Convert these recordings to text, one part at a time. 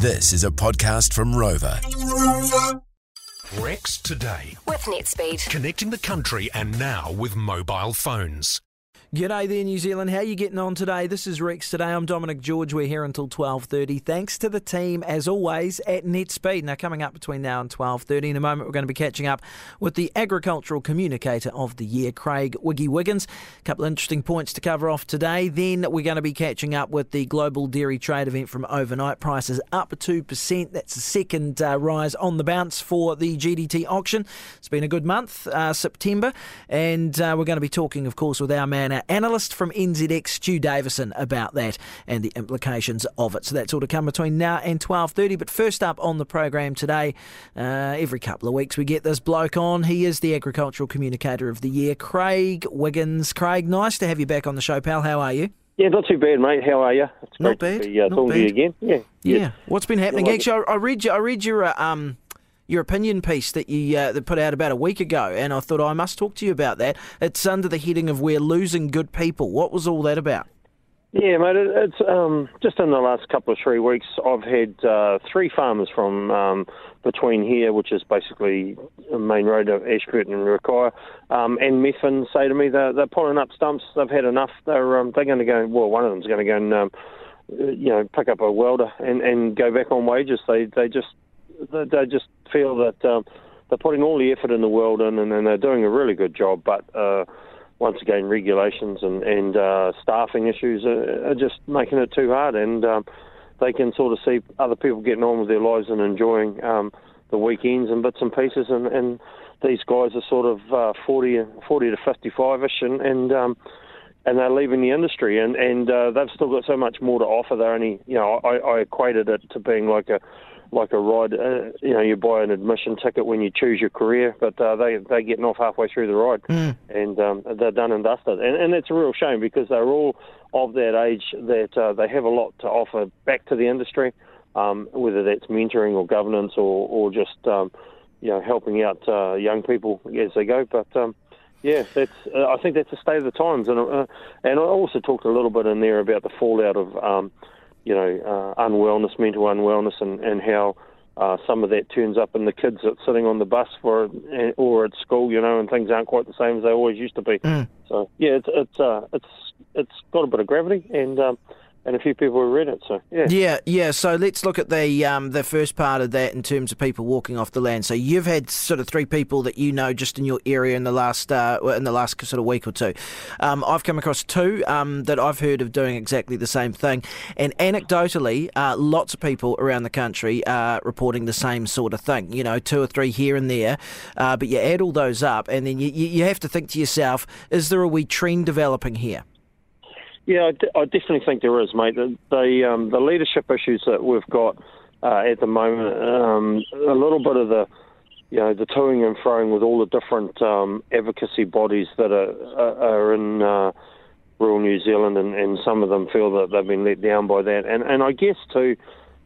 This is a podcast from Rover. Rex Today. With NetSpeed. Connecting the country and now with mobile phones. G'day there, New Zealand. How are you getting on today? This is Rex Today. I'm Dominic George. We're here until 12:30. Thanks to the team, as always, at NetSpeed. Now, coming up between now and 12:30, in a moment, we're going to be catching up with the Agricultural Communicator of the Year, Craig Wiggins. A couple of interesting points to cover off today. Then we're going to be catching up with the Global Dairy Trade event from overnight. Prices up 2%. That's the second rise on the bounce for the GDT auction. It's been a good month, September, and we're going to be talking, of course, with our man, our analyst from NZX, Stu Davison, about that and the implications of it. So that's all to come between now and 12:30. But first up on the program today, every couple of weeks we get this bloke on. He is the Agricultural Communicator of the Year, Craig Wiggins. Craig, nice to have you back on the show, pal. How are you? Yeah, not too bad, mate. How are you? It's great to be talking to you again. Yeah. What's been happening? Actually, I read your your opinion piece that you that put out about a week ago, and I thought I must talk to you about that. It's under the heading of "We're Losing Good People." What was all that about? Yeah, mate, it's just in the last couple of 3 weeks, I've had three farmers from between here, which is basically the main road of Ashburton and Rakaia, and Methven, say to me they're pulling up stumps. They've had enough. They're going to go. Well, one of them's going to go and pick up a welder and go back on wages. They just feel that they're putting all the effort in the world in, and they're doing a really good job, but once again, regulations and staffing issues are just making it too hard, and they can sort of see other people getting on with their lives and enjoying the weekends and bits and pieces, and these guys are sort of 40 to 55-ish, and they're leaving the industry, and they've still got so much more to offer. They're only, I equated it to being like a ride, you buy an admission ticket when you choose your career, but they're getting off halfway through the ride, and they're done and dusted. And it's a real shame because they're all of that age that they have a lot to offer back to the industry, whether that's mentoring or governance or just helping out young people as they go. But I think that's the state of the times. And I also talked a little bit in there about the fallout of unwellness, mental unwellness, and how some of that turns up in the kids that's sitting on the bus or at school, and things aren't quite the same as they always used to be. So yeah, it's got a bit of gravity, and a few people have read it. So yeah. So let's look at the first part of that in terms of people walking off the land. So you've had sort of three people that just in your area in the last sort of week or two. I've come across two that I've heard of doing exactly the same thing, and anecdotally, lots of people around the country are reporting the same sort of thing. Two or three here and there, but you add all those up, and then you have to think to yourself: is there a wee trend developing here? Yeah, I definitely think there is, mate. The leadership issues that we've got at the moment, a little bit of the toing and froing with all the different advocacy bodies that are in rural New Zealand, and some of them feel that they've been let down by that. And I guess too,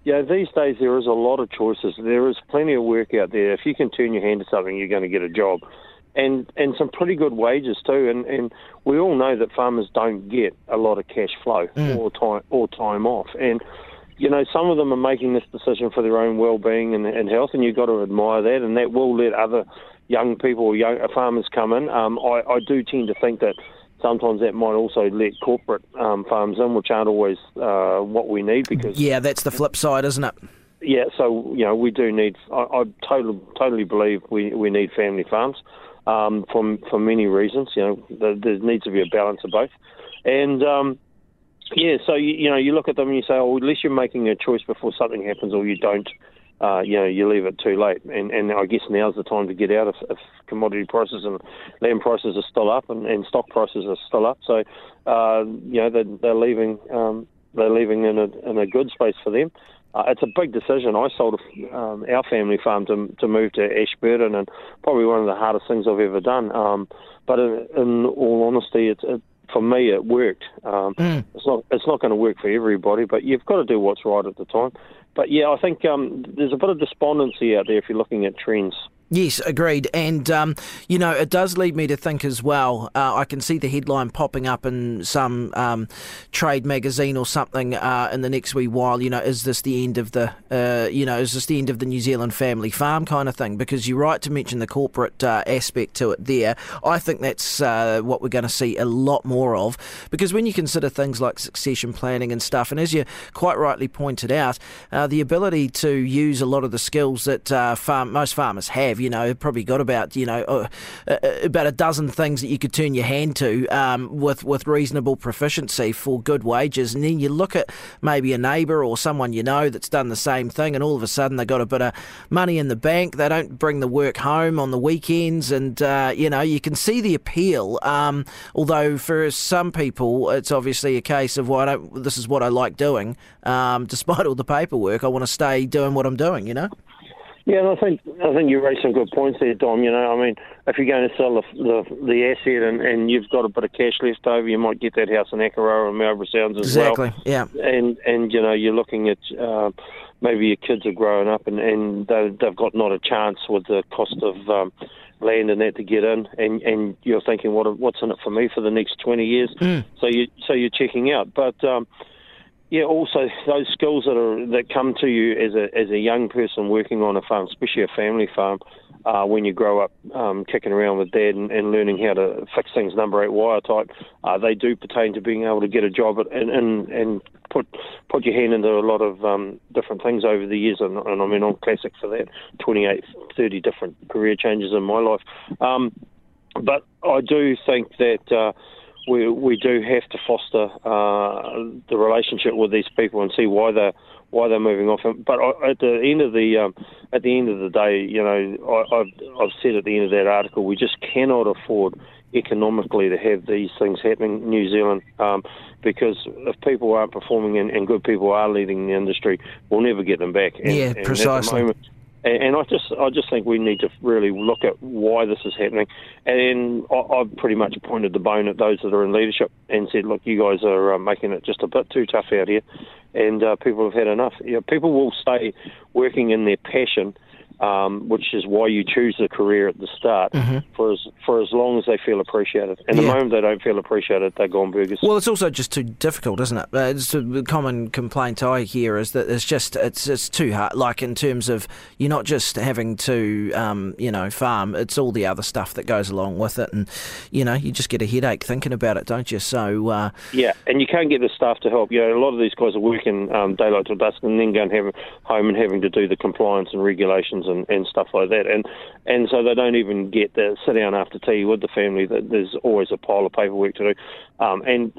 these days there is a lot of choices. There is plenty of work out there. If you can turn your hand to something, you're going to get a job. And some pretty good wages too, and we all know that farmers don't get a lot of cash flow or time off, and some of them are making this decision for their own well-being and health, and you've got to admire that, and that will let other young people or young farmers come in. I do tend to think that sometimes that might also let corporate farms in, which aren't always what we need, because that's the flip side, isn't it? Yeah, so we do need. I totally believe we need family farms. For many reasons, there needs to be a balance of both, and so you look at them and you say, oh, unless you're making a choice before something happens, or you don't, you leave it too late, and I guess now's the time to get out if commodity prices and land prices are still up and stock prices are still up, so they're leaving in a good space for them. It's a big decision. I sold our family farm to move to Ashburton, and probably one of the hardest things I've ever done. But in all honesty, for me it worked. It's not going to work for everybody, but you've got to do what's right at the time. But I think there's a bit of despondency out there if you're looking at trends. Yes, agreed. And, you know, it does lead me to think as well, I can see the headline popping up in some trade magazine or something in the next wee while, you know, is this the end of the, you know, is this the end of the New Zealand family farm kind of thing? Because you're right to mention the corporate aspect to it there. I think that's what we're going to see a lot more of, because when you consider things like succession planning and stuff, and as you quite rightly pointed out, the ability to use a lot of the skills that most farmers have, you know, probably got about, you know, about a dozen things that you could turn your hand to with reasonable proficiency for good wages. And then you look at maybe a neighbour or someone you know that's done the same thing, and all of a sudden they've got a bit of money in the bank. They don't bring the work home on the weekends, and, you know, you can see the appeal. Although for some people, it's obviously a case of, well, this is what I like doing. Despite all the paperwork, I want to stay doing what I'm doing, you know? Yeah, and I think you raised some good points there, Dom. You know, I mean, if you're going to sell the asset and you've got a bit of cash left over, you might get that house in Akaroa and Marlborough Sounds as well. Exactly, yeah. And you know, you're looking at maybe your kids are growing up and they've got not a chance with the cost of land and that to get in, and you're thinking, what's in it for me for the next 20 years? Mm. So you're checking out, but. Yeah, also those skills that come to you as a young person working on a farm, especially a family farm, when you grow up kicking around with Dad and learning how to fix things number 8 wire type, they do pertain to being able to get a job and put your hand into a lot of different things over the years. And I mean, I'm classic for that, 28, 30 different career changes in my life. But I do think that... We do have to foster the relationship with these people and see why they're moving off. But at the end of the day, you know, I've said at the end of that article, we just cannot afford economically to have these things happening in New Zealand, because if people aren't performing and good people are leading the industry, we'll never get them back. And, yeah, precisely. And I just think we need to really look at why this is happening. And I've pretty much pointed the bone at those that are in leadership and said, look, you guys are making it just a bit too tough out here, and people have had enough. You know, people will stay working in their passion, which is why you choose the career at the start, mm-hmm. for as long as they feel appreciated. And the moment they don't feel appreciated, they're gone burgers. Well, it's also just too difficult, isn't it? It's a common complaint I hear is that it's too hard. Like in terms of you're not just having to you know, farm; it's all the other stuff that goes along with it, and you know, you just get a headache thinking about it, don't you? So yeah, and you can't get the staff to help. You know, a lot of these guys are working daylight till dusk, and then going home and having to do the compliance and regulations. And stuff like that, and so they don't even get to sit down after tea with the family. That there's always a pile of paperwork to do, and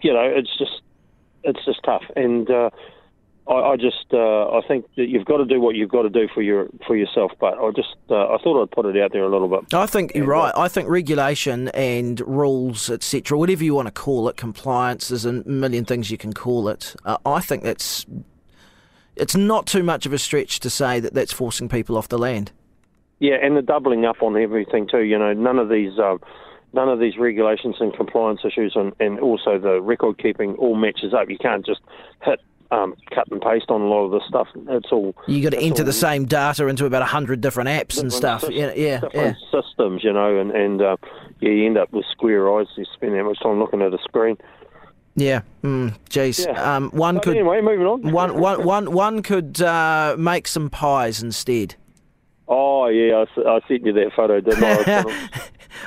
you know, it's just tough. And I think that you've got to do what you've got to do for yourself. But I thought I'd put it out there a little bit. I think you're right. I think regulation and rules, etc., whatever you want to call it, compliance, there's a million things you can call it. I think that's. It's not too much of a stretch to say that that's forcing people off the land. Yeah, and the doubling up on everything too. You know, none of these regulations and compliance issues, and also the record keeping, all matches up. You can't just hit cut and paste on a lot of this stuff. It's all you got to enter the same data into about 100 different apps and stuff. Systems, you know, and you end up with square eyes. You spend that much time looking at a screen. Yeah. Geez. Yeah. Anyway, moving on. One could make some pies instead. Oh yeah, I sent you that photo, didn't I?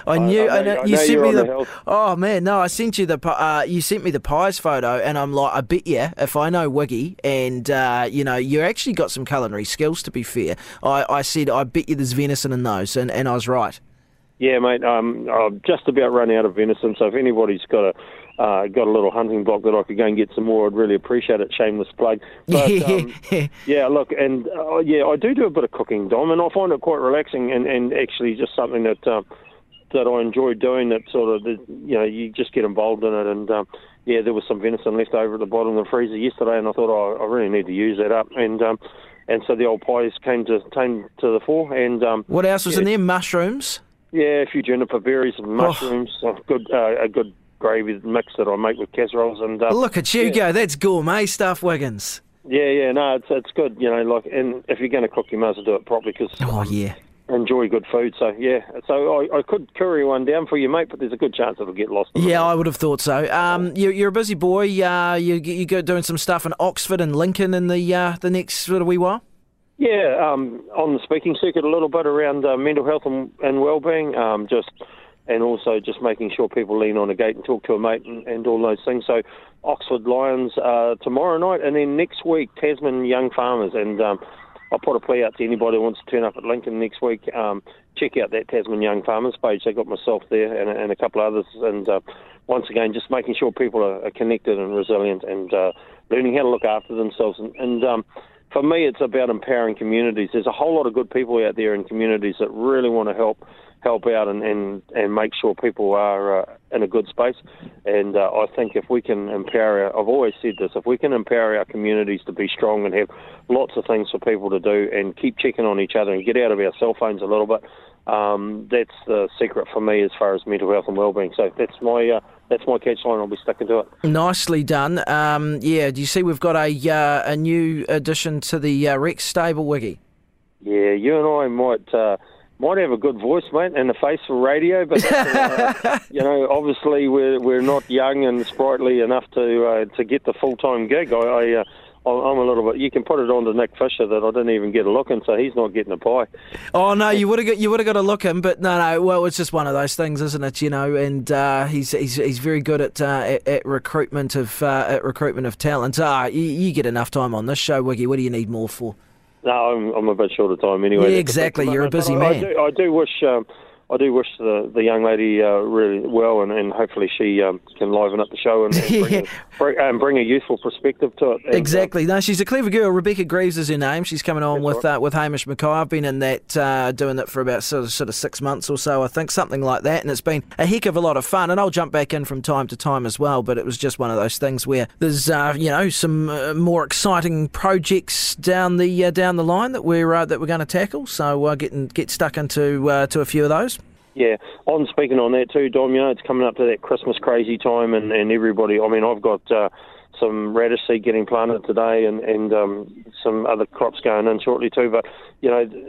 I knew. I know sent me the. Oh man, no! I sent you the. You sent me the pies photo, and I'm like, I bet you, if I know Wiggy, and you know, you actually got some culinary skills. To be fair, I said, I bet you there's venison in those, and I was right. Yeah, mate. I've just about run out of venison, so if anybody's got a little hunting block that I could go and get some more, I'd really appreciate it. Shameless plug. But, yeah, look, and I do a bit of cooking, Dom, and I find it quite relaxing and actually just something that I enjoy doing. That sort of, you know, you just get involved in it. And there was some venison left over at the bottom of the freezer yesterday, and I thought I really need to use that up. And so the old pies came to the fore. And what else was in there? Mushrooms. Yeah, a few juniper berries and mushrooms. Oh. A good gravy mix that I make with casseroles and look at you go. That's gourmet stuff, Wiggins. It's good, you know. Like, and if you're going to cook, you might as well do it properly because enjoy good food. So, yeah. So I could curry one down for you, mate, but there's a good chance it'll get lost. Yeah, I would have thought so. You're a busy boy. You go doing some stuff in Oxford and Lincoln in the next sort of wee while? Yeah, on the speaking circuit a little bit around mental health and wellbeing, and also just making sure people lean on a gate and talk to a mate and all those things. So Oxford Lions tomorrow night, and then next week, Tasman Young Farmers. And I'll put a plea out to anybody who wants to turn up at Lincoln next week. Check out that Tasman Young Farmers page. They got myself there and a couple others. And once again, just making sure people are connected and resilient and learning how to look after themselves. And for me, it's about empowering communities. There's a whole lot of good people out there in communities that really want to help out and make sure people are in a good space. And I think if we can empower, I've always said this, if we can empower our communities to be strong and have lots of things for people to do and keep checking on each other and get out of our cell phones a little bit, that's the secret for me as far as mental health and wellbeing. So that's my catch line. I'll be sticking to it. Nicely done. Do you see we've got a new addition to the Rex stable, Wiggy? Yeah, you and I might have a good voice, mate, and a face for radio, but obviously we're not young and sprightly enough to get the full time gig. I'm a little bit. You can put it on to Nick Fisher that I didn't even get a look in, so he's not getting a pie. Oh no, you would have got a look in, but no. Well, it's just one of those things, isn't it? And he's very good at recruitment of talent. You get enough time on this show, Wiggy. What do you need more for? No, I'm a bit short of time anyway. Yeah, exactly. You're a busy man. I do wish the young lady really well, and hopefully she can liven up the show and bring a youthful perspective to it. And, exactly. No, she's a clever girl. Rebecca Greaves is her name. She's coming on with Hamish Mackay. I've been in that, doing that for about sort of 6 months or so, I think, something like that, and it's been a heck of a lot of fun, and I'll jump back in from time to time as well, but it was just one of those things where there's, some more exciting projects down the line that we're going to tackle, so get stuck into to a few of those. Yeah, on speaking on that too, Dom, it's coming up to that Christmas crazy time and everybody, I've got some radish seed getting planted today and some other crops going in shortly too, but,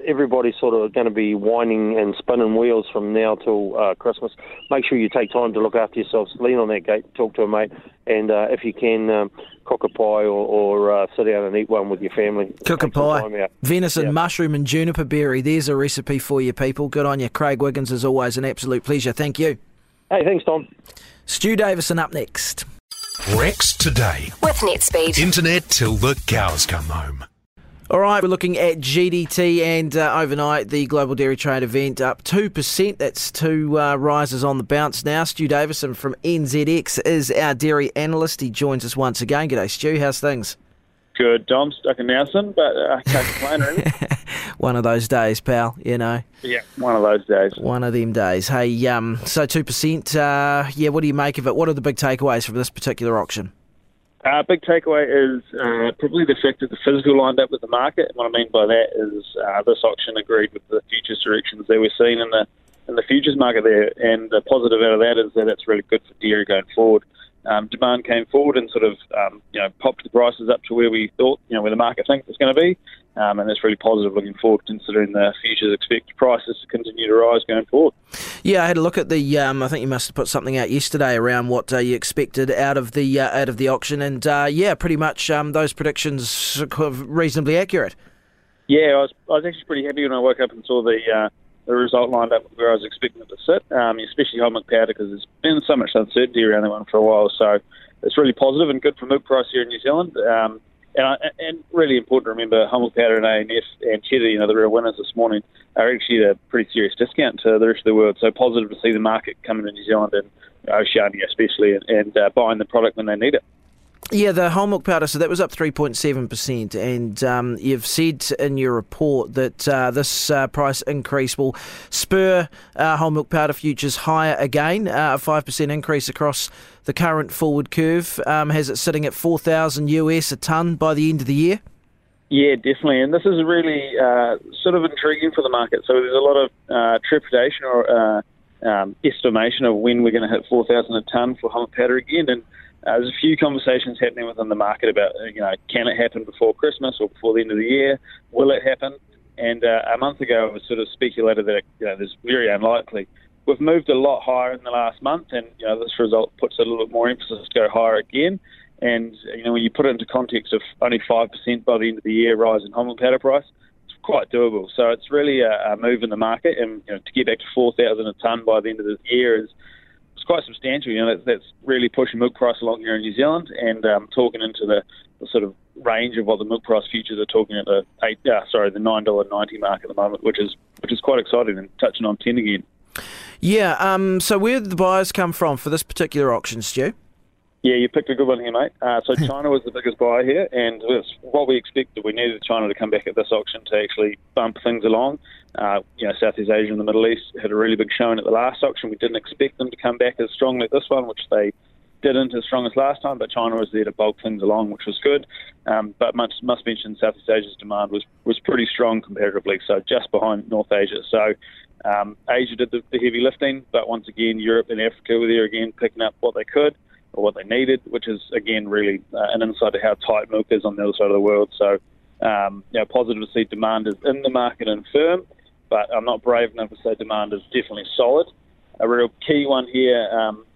everybody's sort of going to be winding and spinning wheels from now till Christmas. Make sure you take time to look after yourselves, lean on that gate, talk to a mate, and if you can, cook a pie or sit down and eat one with your family. Cook a pie, venison, mushroom and juniper berry. There's a recipe for you, people. Good on you. Craig Wiggins, as always, an absolute pleasure. Thank you. Hey, thanks, Tom. Stu Davison up next. Rex Today. With NetSpeed. Internet till the cows come home. All right, we're looking at GDT and overnight the Global Dairy Trade event up 2%. That's two rises on the bounce now. Stu Davison from NZX is our dairy analyst. He joins us once again. G'day, Stu. How's things? Good, Dom. Stuck in Nelson, but I can't complain really. One of those days, pal, Yeah, one of those days. One of them days. Hey, so 2%, what do you make of it? What are the big takeaways from this particular auction? Big takeaway is probably the fact that the physical lined up with the market. And what I mean by that is this auction agreed with the futures directions that we're seeing in the futures market there. And the positive out of that is that it's really good for dairy going forward. Demand came forward and sort of popped the prices up to where we thought, where the market thinks it's going to be. And that's really positive looking forward, considering the futures expect prices to continue to rise going forward. Yeah, I had a look at the. I think you must have put something out yesterday around what you expected out of the auction, and pretty much those predictions are reasonably accurate. Yeah, I was actually pretty happy when I woke up and saw the result lined up where I was expecting it to sit, especially Holmick Powder, because there's been so much uncertainty around that one for a while. So it's really positive and good for milk price here in New Zealand. And really important to remember, Holmick Powder and ANF and Cheddar, the real winners this morning, are actually at a pretty serious discount to the rest of the world. So positive to see the market coming to New Zealand and Oceania especially and buying the product when they need it. Yeah, the Holmick Powder, so that was up 3.7%. And you've said in your report that this price increase will spur Holmick Powder futures higher again, a 5% increase across the current forward curve. Has it sitting at $4,000 US a tonne by the end of the year? Yeah, definitely. And this is really sort of intriguing for the market. So there's a lot of trepidation or estimation of when we're going to hit 4,000 a tonne for Holmick Powder again. And there's a few conversations happening within the market about, can it happen before Christmas or before the end of the year? Will it happen? And a month ago, it was sort of speculated that, you know, this is very unlikely. We've moved a lot higher in the last month, and you know, this result puts a little bit more emphasis to go higher again. And you know, when you put it into context of only 5% by the end of the year rise in Holland powder price, it's quite doable. So it's really a move in the market, and you know, to get back to 4,000 a tonne by the end of this year is quite substantial. You know, that's really pushing milk price along here in New Zealand, and talking into the sort of range of what the milk price futures are talking at the $9.90 mark at the moment, which is quite exciting and touching on 10 again. Yeah. So where did the buyers come from for this particular auction, Stu? Yeah, you picked a good one here, mate. So China was the biggest buyer here, and it's what we expected. We needed China to come back at this auction to actually bump things along. You know, Southeast Asia and the Middle East had a really big showing at the last auction. We didn't expect them to come back as strongly at this one, which they didn't as strong as last time, but China was there to bulk things along, which was good. But must mention Southeast Asia's demand was pretty strong comparatively, so just behind North Asia. So Asia did the heavy lifting, but once again, Europe and Africa were there again, picking up what they could or what they needed, which is, again, really an insight to how tight milk is on the other side of the world. So, you know, positive to see demand is in the market and firm, but I'm not brave enough to say demand is definitely solid. A real key one here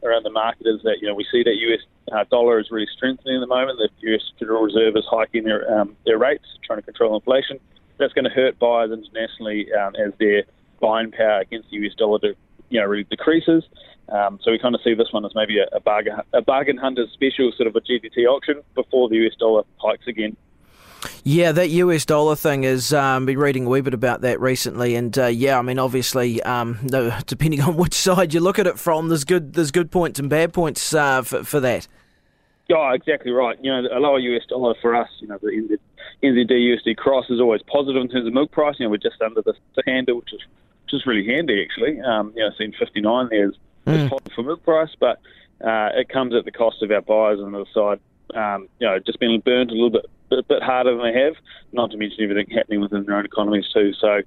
around the market is that, you know, we see that US dollar is really strengthening at the moment. The US Federal Reserve is hiking their rates, trying to control inflation. That's going to hurt buyers internationally as their buying power against the US dollar, you know, really decreases. So we kind of see this one as maybe a bargain hunter's special, sort of a GDT auction before the US dollar hikes again. Yeah, that US dollar thing is, been reading a wee bit about that recently, and yeah, I mean, obviously, depending on which side you look at it from, there's good points and bad points for that. Oh, exactly right. You know, a lower US dollar for us, you know, the NZD-USD cross is always positive in terms of milk price. You know, we're just under the handle, which is really handy, actually. You know, seeing 59 there is positive for milk price, but it comes at the cost of our buyers on the other side. You know, just being burnt a little bit harder than they have, not to mention everything happening within their own economies too. So,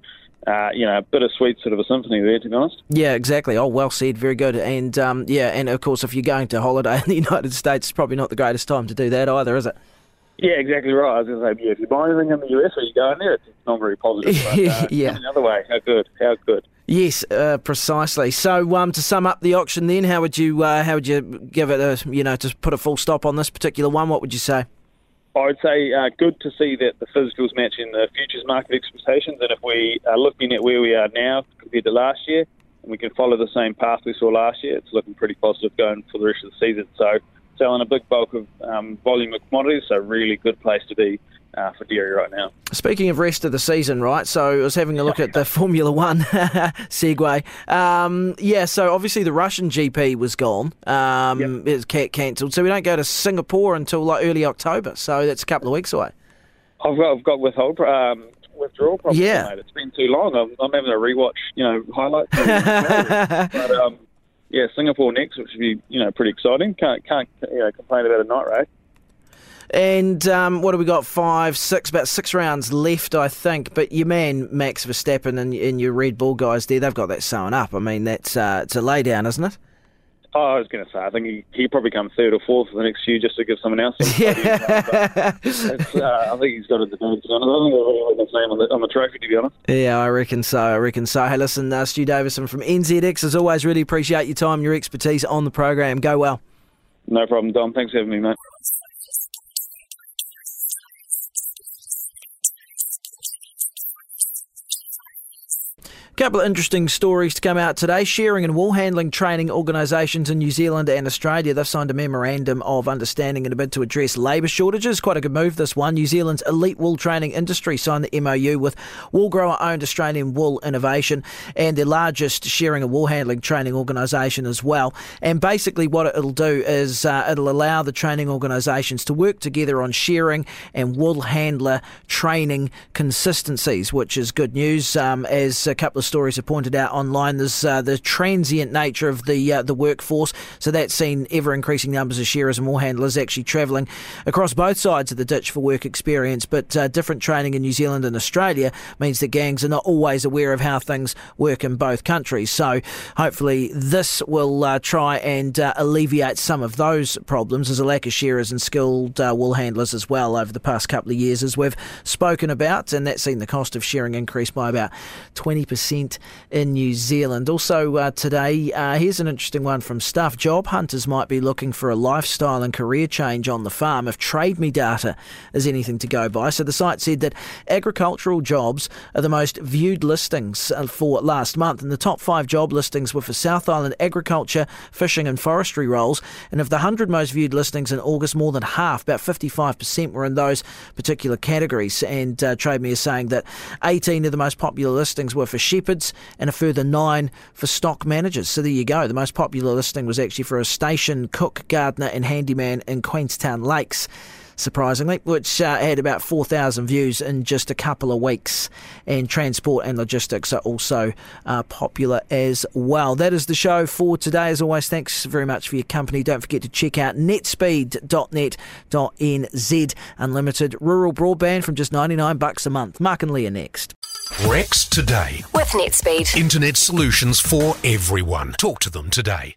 you know, a bittersweet sort of a symphony there, to be honest. Yeah, exactly. Oh, well said. Very good. And, yeah, and of course, if you're going to holiday in the United States, it's probably not the greatest time to do that either, is it? Yeah, exactly right. I was going to say, yeah, if you buy anything in the US or you go in there, it's not very positive. But, yeah. Another way, how good. Yes, precisely. So, to sum up the auction, then, how would you give it a, you know, to put a full stop on this particular one? What would you say? I would say good to see that the physicals matching the futures market expectations, and if we are looking at where we are now compared to last year, and we can follow the same path we saw last year, it's looking pretty positive going for the rest of the season. So, selling a big bulk of volume of commodities, so really good place to be for dairy right now. Speaking of rest of the season, right, so I was having a look at the Formula One segue. Yeah, so obviously the Russian GP was gone. It's cancelled, so we don't go to Singapore until like early October, so that's a couple of weeks away. I've got withdrawal problems, mate. It's been too long. I'm having a rewatch, you know, highlights. But, yeah, Singapore next, which would be, you know, pretty exciting. Can't you know, complain about a night race. And what have we got? About six rounds left, I think. But your man Max Verstappen and your Red Bull guys there, they've got that sewn up. I mean, that's it's a lay down, isn't it? Oh, I was going to say, I think he'll probably come third or fourth for the next few just to give someone else. I think he's got it to do. I don't think I've really heard his name on the trophy, to be honest. Yeah, I reckon so. Hey, listen, Stu Davison from NZX, as always, really appreciate your time, your expertise on the program. Go well. No problem, Dom. Thanks for having me, mate. Couple of interesting stories to come out today. Shearing and wool handling training organisations in New Zealand and Australia, they've signed a memorandum of understanding in a bid to address labour shortages. Quite a good move, this one. New Zealand's elite wool training industry signed the MOU with wool grower-owned Australian Wool Innovation and the largest shearing and wool handling training organisation as well. And basically what it'll do is it'll allow the training organisations to work together on shearing and wool handler training consistencies, which is good news, as a couple of stories have pointed out online, there's the transient nature of the workforce, so that's seen ever-increasing numbers of shearers and moorhandlers actually travelling across both sides of the ditch for work experience, but different training in New Zealand and Australia means that gangs are not always aware of how things work in both countries. So hopefully this will try and alleviate some of those problems. There's a lack of shearers and skilled wool handlers as well over the past couple of years, as we've spoken about, and that's seen the cost of shearing increase by about 20% in New Zealand. Also today, here's an interesting one from Stuff. Job hunters might be looking for a lifestyle and career change on the farm if Trade Me data is anything to go by. So the site said that agricultural jobs are the most viewed listings for last month, and the top 5 job listings were for South Island agriculture, fishing and forestry roles, and of the 100 most viewed listings in August, more than half, about 55%, were in those particular categories. And Trade Me is saying that 18 of the most popular listings were for shepherds and a further 9 for stock managers. So there you go. The most popular listing was actually for a station cook, gardener and handyman in Queenstown Lakes, surprisingly, which had about 4,000 views in just a couple of weeks. And transport and logistics are also popular as well. That is the show for today. As always, thanks very much for your company. Don't forget to check out netspeed.net.nz. Unlimited rural broadband from just $99 a month. Mark and Leah next. Rex Today with NetSpeed. Internet solutions for everyone. Talk to them today.